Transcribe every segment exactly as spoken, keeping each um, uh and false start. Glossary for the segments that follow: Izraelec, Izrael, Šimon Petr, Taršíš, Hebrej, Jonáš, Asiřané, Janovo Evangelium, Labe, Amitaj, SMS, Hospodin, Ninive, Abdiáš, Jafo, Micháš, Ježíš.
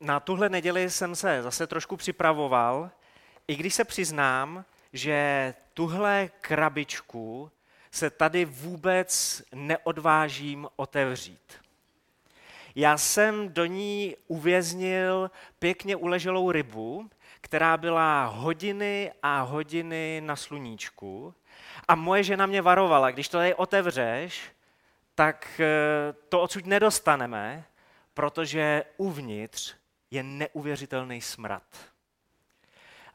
na tuhle neděli jsem se zase trošku připravoval, i když se přiznám, že tuhle krabičku se tady vůbec neodvážím otevřít. Já jsem do ní uvěznil pěkně uleželou rybu, která byla hodiny a hodiny na sluníčku, a moje žena mě varovala, když to tady otevřeš, tak to odsud nedostaneme, protože uvnitř je neuvěřitelný smrad.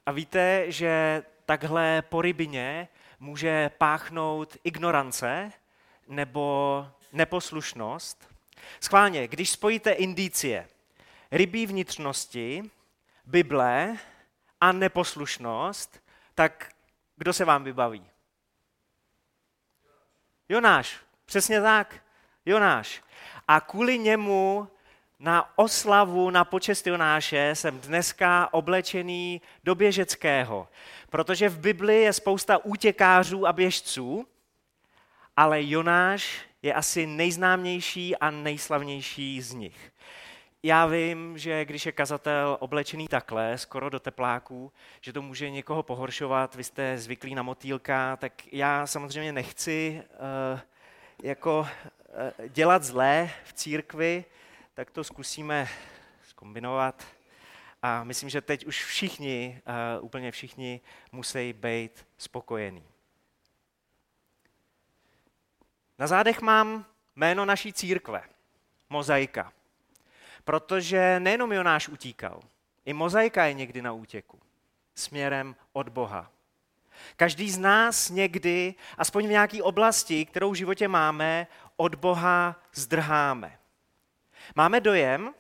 A víte, že takhle po rybině může páchnout ignorance nebo neposlušnost. Schválně, když spojíte indicie, rybí vnitřnosti, Bible a neposlušnost, tak kdo se vám vybaví? Jonáš, přesně tak, Jonáš. A kvůli němu na oslavu, na počest Jonáše jsem dneska oblečený do běžeckého, protože v Bibli je spousta útěkářů a běžců, ale Jonáš je asi nejznámější a nejslavnější z nich. Já vím, že když je kazatel oblečený takhle, skoro do tepláků, že to může někoho pohoršovat, vy jste zvyklí na motýlka, tak já samozřejmě nechci uh, jako uh, dělat zlé v církvi, tak to zkusíme zkombinovat. A myslím, že teď už všichni, uh, úplně všichni, musí být spokojení. Na zádech mám jméno naší církve, Mozaika. Protože nejenom Jonáš utíkal, i mozaika je někdy na útěku, směrem od Boha. Každý z nás někdy, aspoň v nějaké oblasti, kterou v životě máme, od Boha zdrháme. Máme dojem,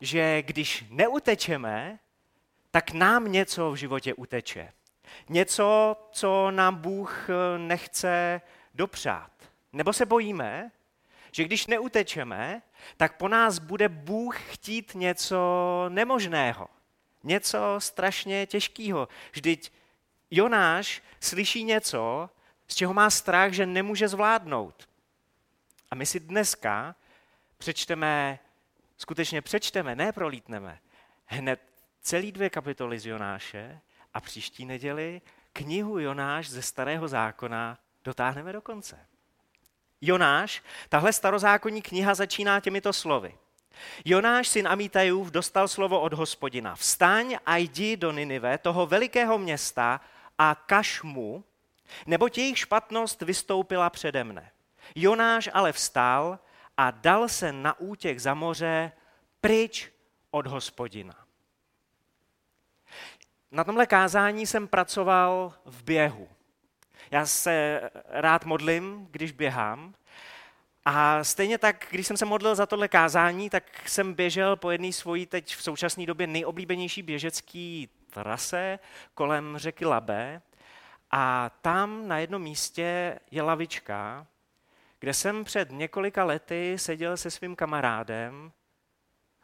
že když neutečeme, tak nám něco v životě uteče. Něco, co nám Bůh nechce dopřát. Nebo se bojíme, že když neutečeme, tak po nás bude Bůh chtít něco nemožného, něco strašně těžkého. Vždyť Jonáš slyší něco, z čeho má strach, že nemůže zvládnout. A my si dneska přečteme, skutečně přečteme, ne prolítneme, hned celý dvě kapitoly z Jonáše a příští neděli knihu Jonáš ze Starého zákona dotáhneme do konce. Jonáš, tahle starozákonní kniha začíná těmito slovy. Jonáš, syn Amitajův, dostal slovo od Hospodina. Vstaň a jdi do Ninive, toho velikého města, a kaž mu, neboť jejich špatnost vystoupila přede mne. Jonáš ale vstal a dal se na útěk za moře pryč od Hospodina. Na tomhle kázání jsem pracoval v běhu. Já se rád modlím, když běhám, a stejně tak, když jsem se modlil za tohle kázání, tak jsem běžel po jedné svojí teď v současné době nejoblíbenější běžecké trase kolem řeky Labe, a tam na jednom místě je lavička, kde jsem před několika lety seděl se svým kamarádem,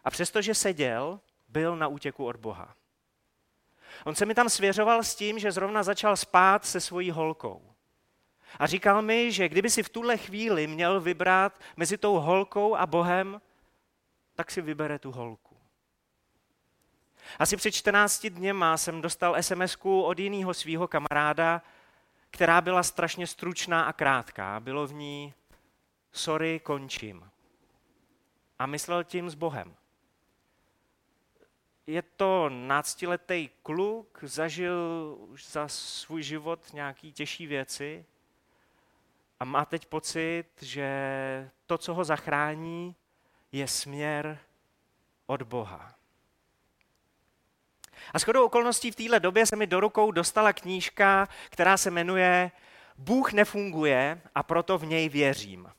a přestože seděl, byl na útěku od Boha. On se mi tam svěřoval s tím, že zrovna začal spát se svojí holkou. A říkal mi, že kdyby si v tuhle chvíli měl vybrat mezi tou holkou a Bohem, tak si vybere tu holku. Asi před čtrnácti dněma jsem dostal es em esku od jiného svého kamaráda, která byla strašně stručná a krátká. Bylo v ní, sorry, končím. A myslel tím s Bohem. Je to náctiletý kluk, zažil za svůj život nějaké těžší věci a má teď pocit, že to, co ho zachrání, je směr od Boha. A shodou okolností v téhle době se mi do rukou dostala knížka, která se jmenuje Bůh nefunguje a proto v něj věřím.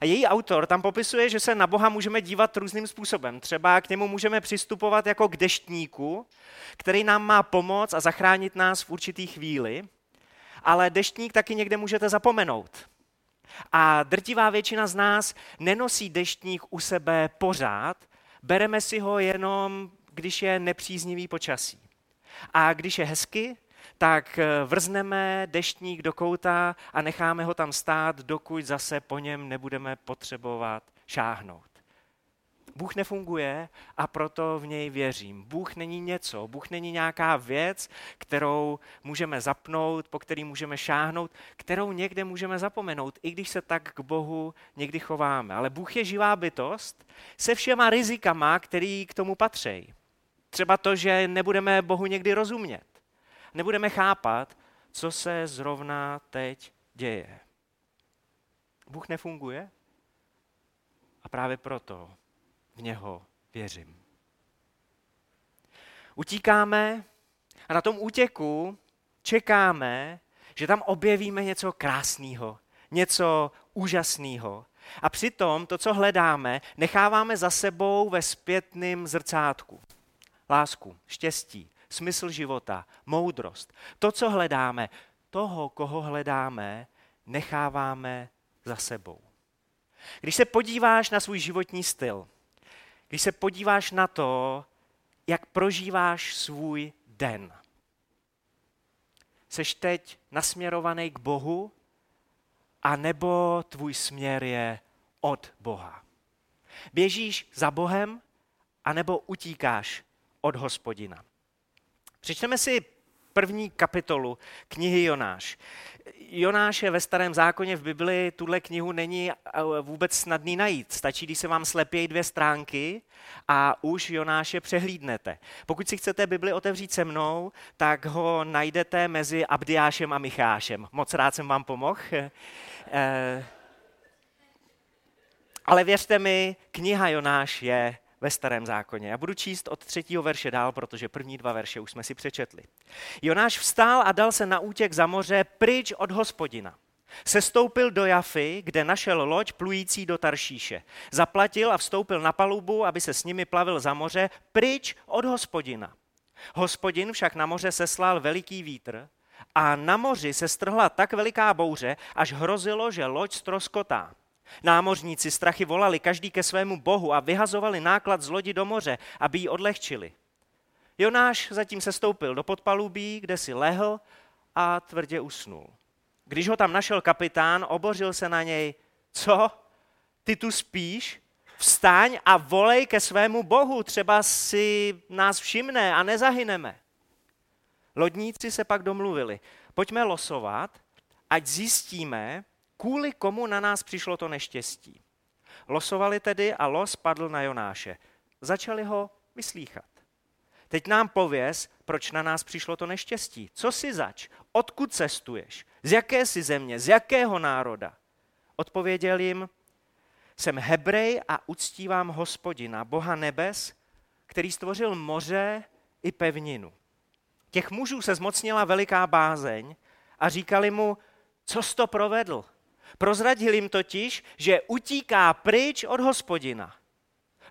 A její autor tam popisuje, že se na Boha můžeme dívat různým způsobem. Třeba k němu můžeme přistupovat jako k deštníku, který nám má pomoct a zachránit nás v určitý chvíli, ale deštník taky někde můžete zapomenout. A drtivá většina z nás nenosí deštník u sebe pořád, bereme si ho jenom, když je nepříznivý počasí. A když je hezky, tak vrzneme deštník do kouta a necháme ho tam stát, dokud zase po něm nebudeme potřebovat šáhnout. Bůh nefunguje a proto v něj věřím. Bůh není něco, Bůh není nějaká věc, kterou můžeme zapnout, po který můžeme šáhnout, kterou někde můžeme zapomenout, i když se tak k Bohu někdy chováme. Ale Bůh je živá bytost se všema rizikama, který k tomu patří. Třeba to, že nebudeme Bohu někdy rozumět. Nebudeme chápat, co se zrovna teď děje. Bůh nefunguje a právě proto v něho věřím. Utíkáme a na tom útěku čekáme, že tam objevíme něco krásného, něco úžasného. A přitom to, co hledáme, necháváme za sebou ve zpětném zrcátku. Lásku, štěstí, smysl života, moudrost. To, co hledáme, toho, koho hledáme, necháváme za sebou. Když se podíváš na svůj životní styl, když se podíváš na to, jak prožíváš svůj den, seš teď nasměrovaný k Bohu, anebo tvůj směr je od Boha. Běžíš za Bohem, anebo utíkáš od Hospodina. Přečteme si první kapitolu knihy Jonáš. Jonáš je ve Starém zákoně v Bibli, tuhle knihu není vůbec snadný najít. Stačí, když se vám slepějí dvě stránky a už Jonáše přehlídnete. Pokud si chcete Bibli otevřít se mnou, tak ho najdete mezi Abdiášem a Michášem. Moc rád jsem vám pomohl. Ale věřte mi, kniha Jonáš je ve Starém zákoně. Já budu číst od třetího verše dál, protože první dva verše už jsme si přečetli. Jonáš vstál a dal se na útěk za moře pryč od Hospodina. Sestoupil do Jafy, kde našel loď plující do Taršíše. Zaplatil a vstoupil na palubu, aby se s nimi plavil za moře pryč od Hospodina. Hospodin však na moře seslal veliký vítr a na moři se strhla tak veliká bouře, až hrozilo, že loď ztroskotá. Námořníci strachy volali každý ke svému bohu a vyhazovali náklad z lodi do moře, aby ji odlehčili. Jonáš zatím sestoupil do podpalubí, kde si lehl a tvrdě usnul. Když ho tam našel kapitán, obořil se na něj. Co? Ty tu spíš? Vstaň a volej ke svému bohu, třeba si nás všimne a nezahyneme. Lodníci se pak domluvili. Pojďme losovat, ať zjistíme, kvůli komu na nás přišlo to neštěstí. Losovali tedy a los padl na Jonáše. Začali ho vyslýchat. Teď nám pověz, proč na nás přišlo to neštěstí. Co jsi zač? Odkud cestuješ? Z jaké jsi země? Z jakého národa? Odpověděl jim, jsem Hebrej a uctívám Hospodina, Boha nebes, který stvořil moře i pevninu. Těch mužů se zmocnila veliká bázeň a říkali mu, co jsi to provedl? Prozradil jim totiž, že utíká pryč od Hospodina.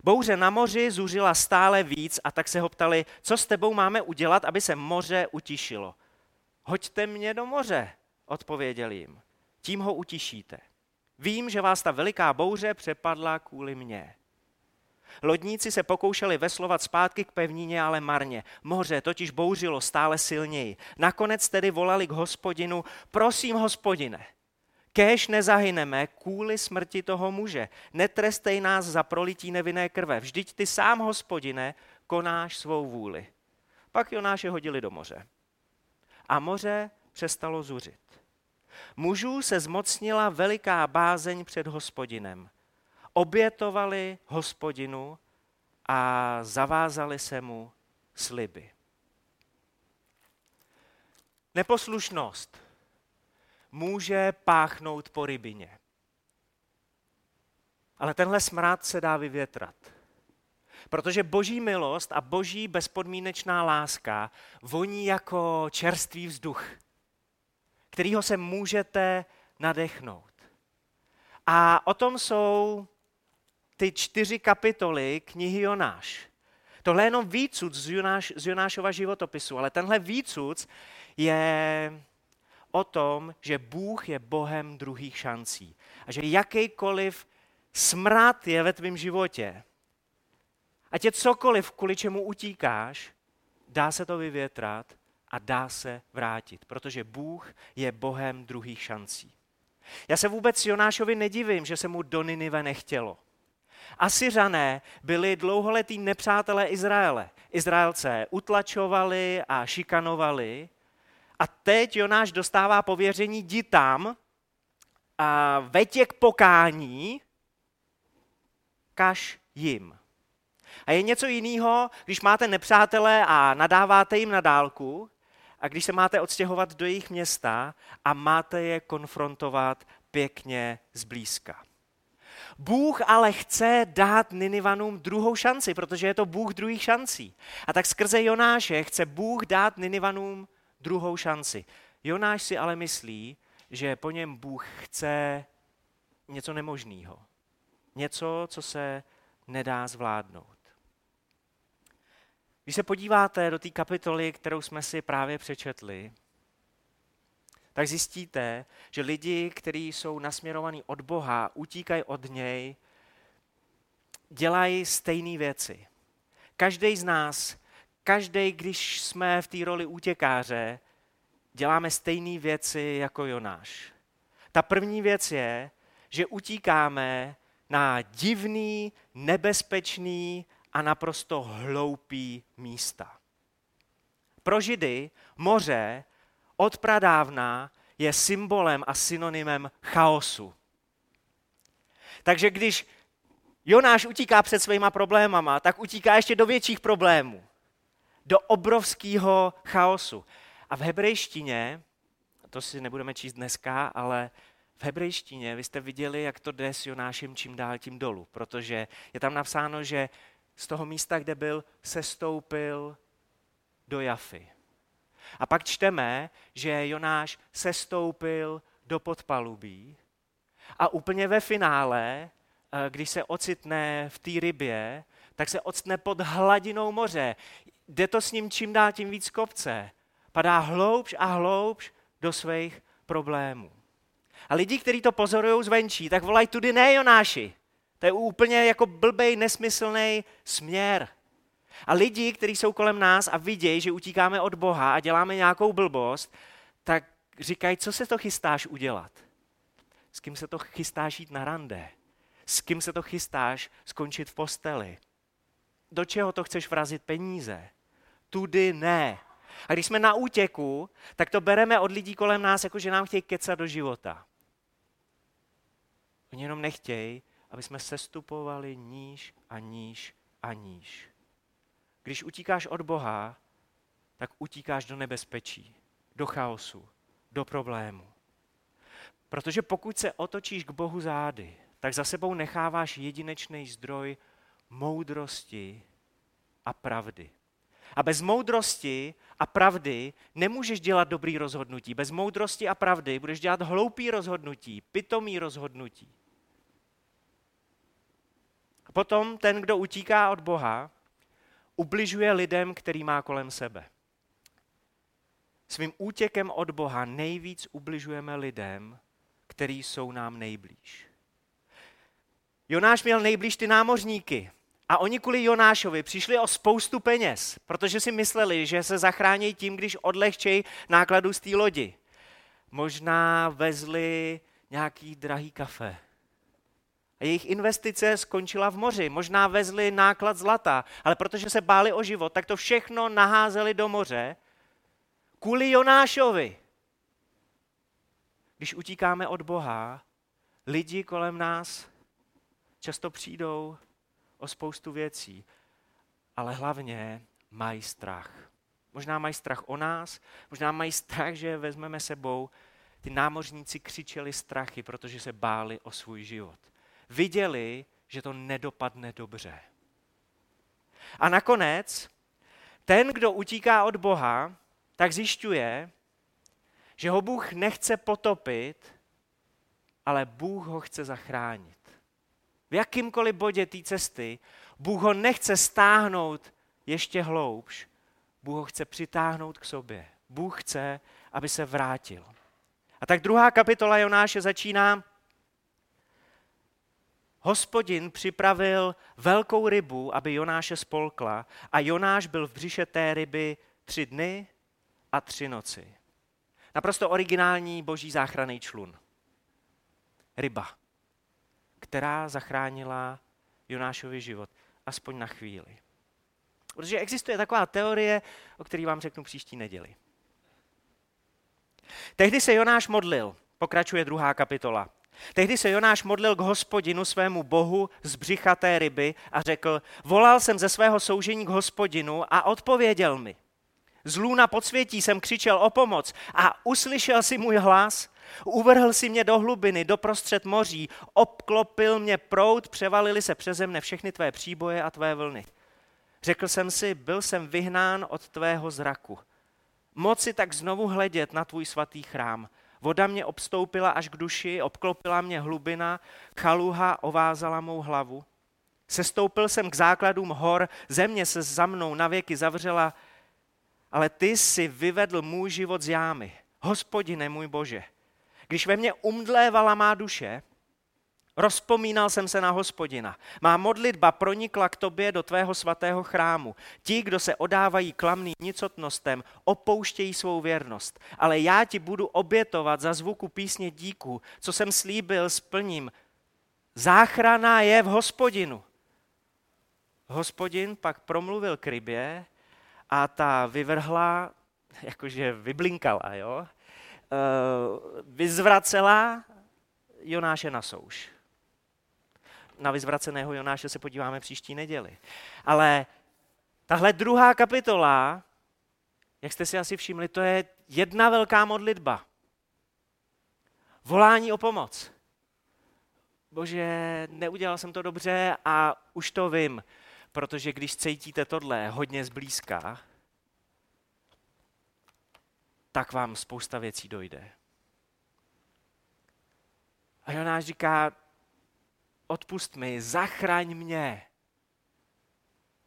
Bouře na moři zuřila stále víc a tak se ho ptali, co s tebou máme udělat, aby se moře utišilo. Hoďte mě do moře, odpověděl jim. Tím ho utišíte. Vím, že vás ta veliká bouře přepadla kvůli mně. Lodníci se pokoušeli veslovat zpátky k pevnině, ale marně. Moře totiž bouřilo stále silněji. Nakonec tedy volali k Hospodinu, prosím Hospodine, kéž nezahyneme kvůli smrti toho muže. Netrestej nás za prolití nevinné krve. Vždyť ty sám, Hospodine, konáš svou vůli. Pak Jonáše hodili do moře. A moře přestalo zuřit. Mužů se zmocnila veliká bázeň před Hospodinem. Obětovali Hospodinu a zavázali se mu sliby. Neposlušnost může páchnout po rybině. Ale tenhle smrad se dá vyvětrat. Protože boží milost a boží bezpodmínečná láska voní jako čerstvý vzduch, kterýho se můžete nadechnout. A o tom jsou ty čtyři kapitoly knihy Jonáš. Tohle je jenom výcuc z, Jonáš, z Jonášova životopisu, ale tenhle výcuc je o tom, že Bůh je Bohem druhých šancí. A že jakýkoliv smrad je ve tvém životě, ať je cokoliv, kvůli čemu utíkáš, dá se to vyvětrat a dá se vrátit, protože Bůh je Bohem druhých šancí. Já se vůbec Jonášovi nedivím, že se mu do Ninive nechtělo. Asiřané byli dlouholetí nepřátelé Izraele. Izraelce utlačovali a šikanovali. A teď Jonáš dostává pověření, jdi tam a veď je k pokání, kaž jim. A je něco jiného, když máte nepřátelé a nadáváte jim na dálku, a když se máte odstěhovat do jejich města a máte je konfrontovat pěkně zblízka. Bůh ale chce dát Ninivanům druhou šanci, protože je to Bůh druhých šancí. A tak skrze Jonáše chce Bůh dát Ninivanům druhou šanci. Jonáš si ale myslí, že po něm Bůh chce něco nemožného. Něco, co se nedá zvládnout. Když se podíváte do té kapitoly, kterou jsme si právě přečetli, tak zjistíte, že lidi, kteří jsou nasměrovaní od Boha, utíkají od něj, dělají stejné věci. Každý z nás, každý, když jsme v té roli útěkáře, děláme stejné věci jako Jonáš. Ta první věc je, že utíkáme na divný, nebezpečný a naprosto hloupý místa. Pro Židy moře od pradávna je symbolem a synonymem chaosu. Takže když Jonáš utíká před svýma problémama, tak utíká ještě do větších problémů, do obrovského chaosu. A v hebrejštině, to si nebudeme číst dneska, ale v hebrejštině vy jste viděli, jak to jde s Jonášem čím dál tím dolů, protože je tam napsáno, že z toho místa, kde byl, sestoupil do Jafy. A pak čteme, že Jonáš sestoupil do podpalubí a úplně ve finále, když se ocitne v té rybě, tak se ocitne pod hladinou moře. Jde to s ním čím dál tím víc kopce. Padá hloubš a hloubš do svých problémů. A lidi, kteří to pozorují zvenčí, tak volají tudy ne Jonáši. To je úplně jako blbej, nesmyslný směr. A lidi, kteří jsou kolem nás a vidějí, že utíkáme od Boha a děláme nějakou blbost, tak říkají, co se to chystáš udělat? S kým se to chystáš jít na rande? S kým se to chystáš skončit v posteli? Do čeho to chceš vrazit peníze? Tudy ne. A když jsme na útěku, tak to bereme od lidí kolem nás, jako že nám chtějí kecat do života. Oni jenom nechtějí, aby jsme sestupovali níž a níž a níž. Když utíkáš od Boha, tak utíkáš do nebezpečí, do chaosu, do problému. Protože pokud se otočíš k Bohu zády, tak za sebou necháváš jedinečný zdroj moudrosti a pravdy. A bez moudrosti a pravdy nemůžeš dělat dobrý rozhodnutí. Bez moudrosti a pravdy budeš dělat hloupý rozhodnutí, pitomý rozhodnutí. A potom ten, kdo utíká od Boha, ubližuje lidem, který má kolem sebe. Svým útěkem od Boha nejvíc ubližujeme lidem, který jsou nám nejblíž. Jonáš měl nejblíž ty námořníky a oni kvůli Jonášovi přišli o spoustu peněz, protože si mysleli, že se zachrání tím, když odlehčejí nákladu z té lodi. Možná vezli nějaký drahý kafe. A jejich investice skončila v moři, možná vezli náklad zlata, ale protože se báli o život, tak to všechno naházeli do moře kvůli Jonášovi. Když utíkáme od Boha, lidi kolem nás často přijdou o spoustu věcí, ale hlavně mají strach. Možná mají strach o nás, možná mají strach, že vezmeme sebou. Ty námořníci křičeli strachy, protože se báli o svůj život. Viděli, že to nedopadne dobře. A nakonec, ten, kdo utíká od Boha, tak zjišťuje, že ho Bůh nechce potopit, ale Bůh ho chce zachránit. V jakýmkoliv bodě té cesty Bůh ho nechce stáhnout ještě hloubš, Bůh ho chce přitáhnout k sobě. Bůh chce, aby se vrátil. A tak druhá kapitola Jonáše začíná: Hospodin připravil velkou rybu, aby Jonáše spolkla, a Jonáš byl v břiše té ryby tři dny a tři noci. Naprosto originální boží záchranný člun. Ryba, která zachránila Jonášův život, aspoň na chvíli. Protože existuje taková teorie, o které vám řeknu příští neděli. Tehdy se Jonáš modlil, pokračuje druhá kapitola. Tehdy se Jonáš modlil k Hospodinu svému Bohu z břicha té ryby a řekl: volal jsem ze svého soužení k Hospodinu a odpověděl mi. Z lůna podsvětí jsem křičel o pomoc a uslyšel si můj hlas, uvrhl si mě do hlubiny, do prostřed moří, obklopil mě proud, převalili se přeze mne všechny tvé příboje a tvé vlny. Řekl jsem si, byl jsem vyhnán od tvého zraku. Moci tak znovu hledět na tvůj svatý chrám. Voda mě obstoupila až k duši, obklopila mě hlubina, chaluha ovázala mou hlavu. Sestoupil jsem k základům hor, země se za mnou navěky zavřela, ale ty jsi vyvedl můj život z jámy, Hospodine můj Bože. Když ve mně umdlévala má duše, rozpomínal jsem se na Hospodina. Má modlitba pronikla k tobě do tvého svatého chrámu. Ti, kdo se odávají klamným nicotnostem, opouštějí svou věrnost. Ale já ti budu obětovat za zvuku písně díků, co jsem slíbil, splním. Záchrana je v Hospodinu. Hospodin pak promluvil k rybě a ta vyvrhla, jakože vyblinkala, jo? Vyzvracela Jonáše na souš. Na vyzvraceného Jonáše se podíváme příští neděli. Ale tahle druhá kapitola, jak jste si asi všimli, to je jedna velká modlitba. Volání o pomoc. Bože, neudělal jsem to dobře a už to vím, protože když cítíte tohle hodně zblízka, tak vám spousta věcí dojde. A Jonáš říká, odpusť mi, zachraň mě.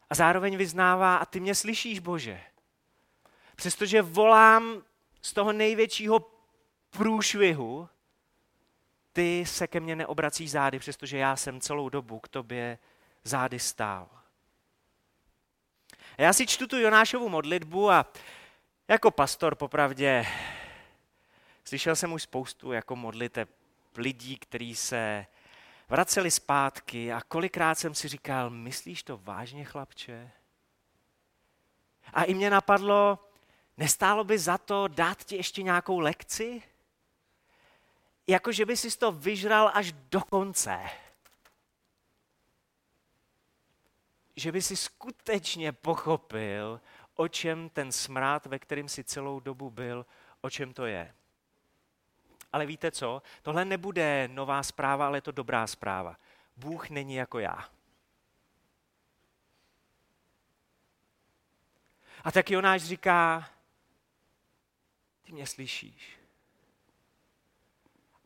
A zároveň vyznává, a ty mě slyšíš, Bože. Přestože volám z toho největšího průšvihu, ty se ke mně neobracíš zády, přestože já jsem celou dobu k tobě zády stál. A já si čtu tu Jonášovu modlitbu a jako pastor popravdě slyšel jsem už spoustu jako modliteb lidí, kteří se vraceli zpátky a kolikrát jsem si říkal, myslíš to vážně, chlapče? A i mě napadlo, nestálo by za to dát ti ještě nějakou lekci? Jako, že by si to vyžral až do konce. Že by si skutečně pochopil, o čem ten smrad, ve kterém si celou dobu byl, o čem to je. Ale víte co? Tohle nebude nová zpráva, ale je to dobrá zpráva. Bůh není jako já. A tak Jonáš říká, ty mě slyšíš.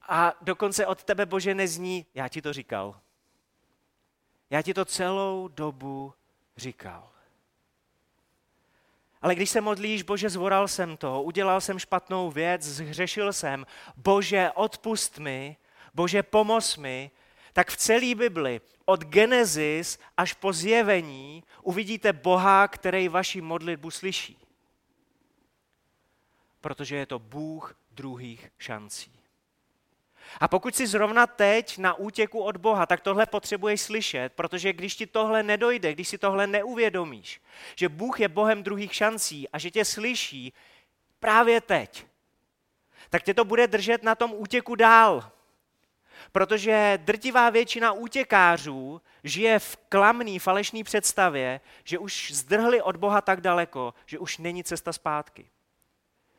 A dokonce od tebe, Bože, nezní, já ti to říkal. Já ti to celou dobu říkal. Ale když se modlíš, Bože, zvoral jsem to, udělal jsem špatnou věc, zhřešil jsem, Bože, odpust mi, Bože, pomoz mi, tak v celé Bibli, od Genesis až po Zjevení, uvidíte Boha, který vaši modlitbu slyší. Protože je to Bůh druhých šancí. A pokud jsi zrovna teď na útěku od Boha, tak tohle potřebuješ slyšet, protože když ti tohle nedojde, když si tohle neuvědomíš, že Bůh je Bohem druhých šancí a že tě slyší právě teď, tak tě to bude držet na tom útěku dál. Protože drtivá většina útěkářů žije v klamný, falešný představě, že už zdrhli od Boha tak daleko, že už není cesta zpátky.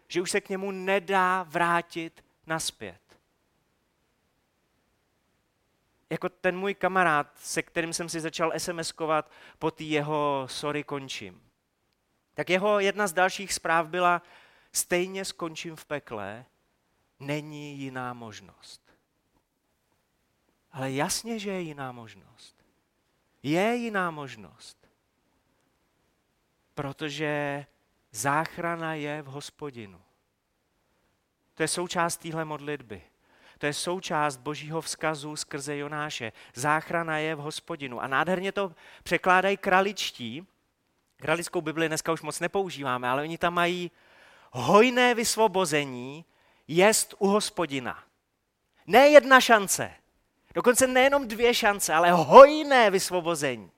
Že už se k němu nedá vrátit nazpět. Jako ten můj kamarád, se kterým jsem si začal es em eskovat po té jeho sorry končím. Tak jeho jedna z dalších zpráv byla stejně skončím v pekle, není jiná možnost. Ale jasně, že je jiná možnost. Je jiná možnost. Protože záchrana je v Hospodinu. To je součást téhle modlitby. To je součást Božího vzkazu skrze Jonáše. Záchrana je v Hospodinu. A nádherně to překládají kraličtí. Kralickou Bibli dneska už moc nepoužíváme, ale oni tam mají hojné vysvobození jest u Hospodina. Ne jedna šance. Dokonce nejenom dvě šance, ale hojné vysvobození.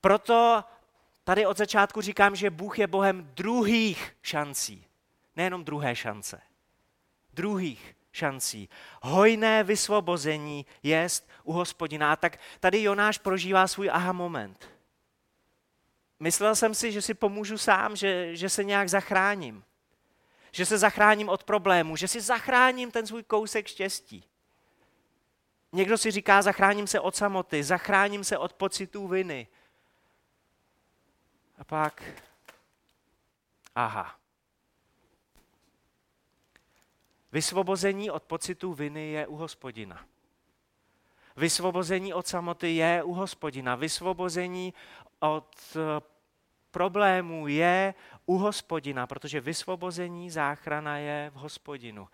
Proto tady od začátku říkám, že Bůh je Bohem druhých šancí. Nejenom druhé šance. Druhých šancí. Hojné vysvobození jest u Hospodina. A tak tady Jonáš prožívá svůj aha moment. Myslel jsem si, že si pomůžu sám, že, že se nějak zachráním. Že se zachráním od problémů, že si zachráním ten svůj kousek štěstí. Někdo si říká, zachráním se od samoty, zachráním se od pocitů viny. A pak, aha. Vysvobození od pocitů viny je u Hospodina. Vysvobození od samoty je u Hospodina. Vysvobození od problémů je u Hospodina, protože vysvobození, záchrana je v Hospodinu.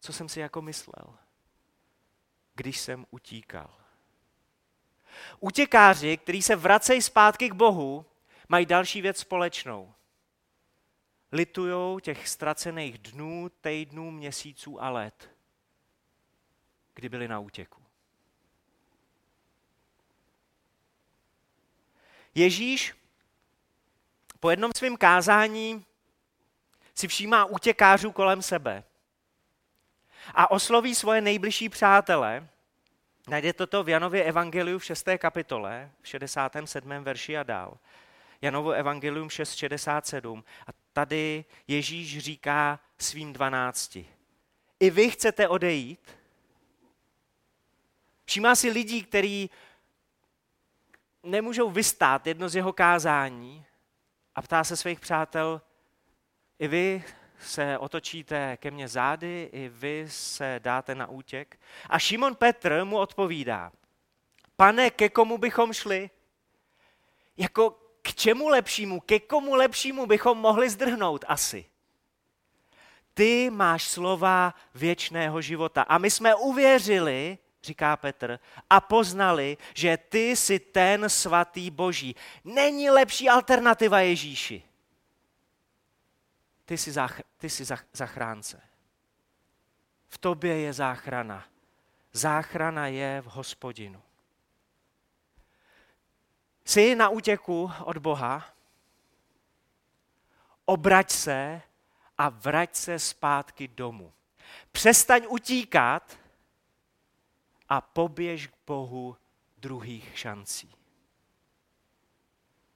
Co jsem si jako myslel, když jsem utíkal? Utěkáři, kteří se vracejí zpátky k Bohu, mají další věc společnou. Litujou těch ztracených dnů, týdnů, měsíců a let, kdy byli na útěku. Ježíš po jednom svým kázání si všímá útěkářů kolem sebe a osloví svoje nejbližší přátele. Najdete to v Janově Evangeliu v šesté kapitole, v šedesátém sedmém verši a dál. Janovo Evangelium šest šedesát sedm. A tady Ježíš říká svým dvanácti. I vy chcete odejít? Všímá si lidí, kteří nemůžou vystát jedno z jeho kázání a ptá se svých přátel, i vy se otočíte ke mně zády, i vy se dáte na útěk. A Šimon Petr mu odpovídá, pane, ke komu bychom šli? Jako k čemu lepšímu, ke komu lepšímu bychom mohli zdrhnout asi? Ty máš slova věčného života. A my jsme uvěřili, říká Petr, a poznali, že ty jsi ten svatý Boží. Není lepší alternativa, Ježíši. Ty jsi, zach- ty jsi zach- zachránce. V tobě je záchrana. Záchrana je v Hospodinu. Jsi na útěku od Boha, obrať se a vrať se zpátky domů. Přestaň utíkat a poběž k Bohu druhých šancí.